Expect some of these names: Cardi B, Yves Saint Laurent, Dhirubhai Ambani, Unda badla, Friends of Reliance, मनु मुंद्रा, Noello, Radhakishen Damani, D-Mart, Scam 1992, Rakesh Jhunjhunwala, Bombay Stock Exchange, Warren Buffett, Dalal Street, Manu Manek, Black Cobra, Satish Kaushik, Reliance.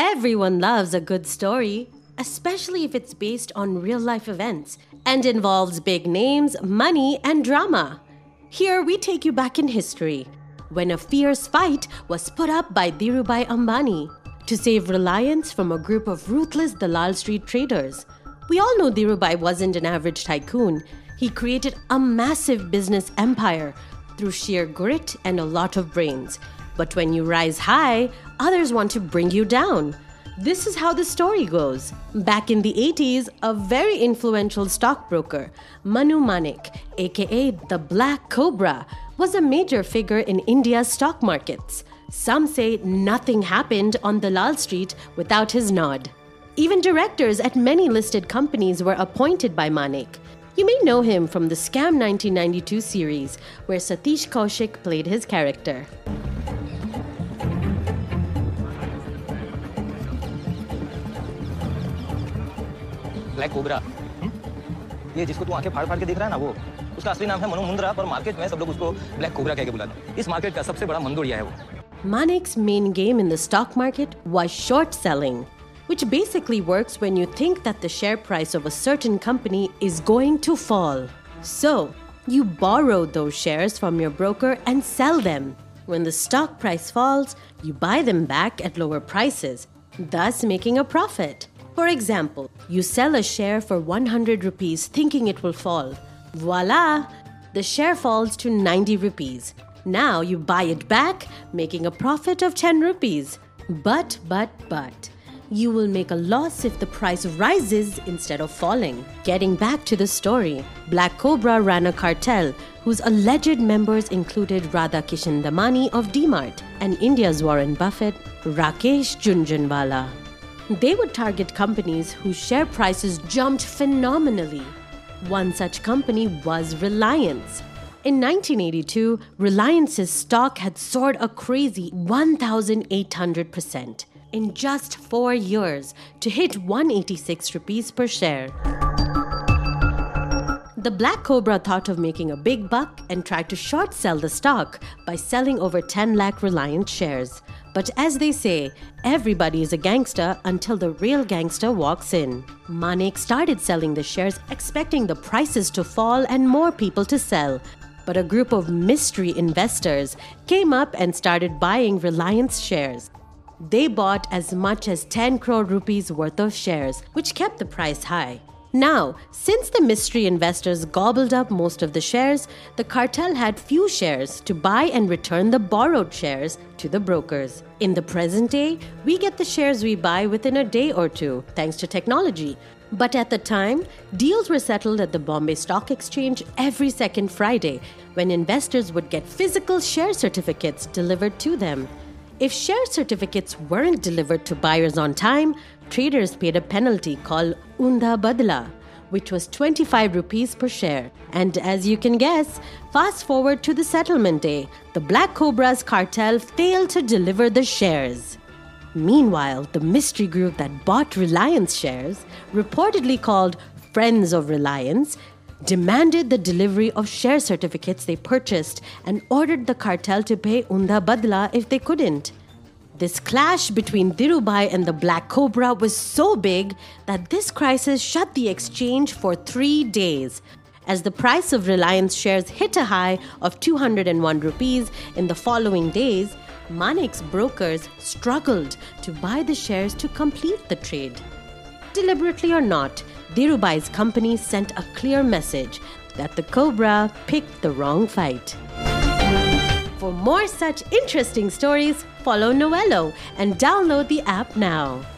Everyone loves a good story, especially if it's based on real-life events and involves big names, money, and drama. Here we take you back in history, when a fierce fight was put up by Dhirubhai Ambani to save Reliance from a group of ruthless Dalal Street traders. We all know Dhirubhai wasn't an average tycoon. He created a massive business empire through sheer grit and a lot of brains. But when you rise high, others want to bring you down. This is how the story goes. Back in the 80s, a very influential stockbroker, Manu Manek, aka the Black Cobra, was a major figure in India's stock markets. Some say nothing happened on Dalal Street without his nod. Even directors at many listed companies were appointed by Manek. You may know him from the Scam 1992 series, where Satish Kaushik played his character. Black Cobra. ये जिसको तू आंखें फाड़-फाड़ के देख रहा है ना वो उसका असली नाम है मनु मुंद्रा पर मार्केट में सब लोग उसको ब्लैक कोबरा कहके बुलाते हैं इस मार्केट का सबसे बड़ा मंदोड़िया है वो Manek's main game in the stock market was short selling, which basically works when you think that the share price of a certain company is going to fall. So, you borrow those shares from your broker and sell them. When the stock price falls, you buy them back at lower prices, thus making a profit. For example, you sell a share for 100 rupees thinking it will fall. Voila! The share falls to 90 rupees. Now you buy it back, making a profit of 10 rupees. But, you will make a loss if the price rises instead of falling. Getting back to the story, Black Cobra ran a cartel whose alleged members included Radhakishen Damani of D-Mart and India's Warren Buffett, Rakesh Jhunjhunwala. They would target companies whose share prices jumped phenomenally. One such company was Reliance. In 1982, Reliance's stock had soared a crazy 1,800% in just 4 years to hit 186 rupees per share. The Black Cobra thought of making a big buck and tried to short sell the stock by selling over 10 lakh Reliance shares. But as they say, everybody is a gangster until the real gangster walks in. Manek started selling the shares expecting the prices to fall and more people to sell. But a group of mystery investors came up and started buying Reliance shares. They bought as much as 10 crore rupees worth of shares, which kept the price high. Now, since the mystery investors gobbled up most of the shares, the cartel had few shares to buy and return the borrowed shares to the brokers. In the present day, we get the shares we buy within a day or two, thanks to technology. But at the time, deals were settled at the Bombay Stock Exchange every second Friday, when investors would get physical share certificates delivered to them. If share certificates weren't delivered to buyers on time, traders paid a penalty called Unda badla, which was 25 rupees per share. And as you can guess, fast forward to the settlement day, the Black Cobra's cartel failed to deliver the shares. Meanwhile, the mystery group that bought Reliance shares, reportedly called Friends of Reliance, demanded the delivery of share certificates they purchased and ordered the cartel to pay Unda badla if they couldn't. This clash between Dhirubhai and the Black Cobra was so big that this crisis shut the exchange for 3 days, as the price of Reliance shares hit a high of 201 rupees in the following days. Manek's brokers struggled to buy the shares to complete the trade. Deliberately or not, Dhirubhai's company sent a clear message that the Cobra picked the wrong fight. For more such interesting stories, follow Noello and download the app now.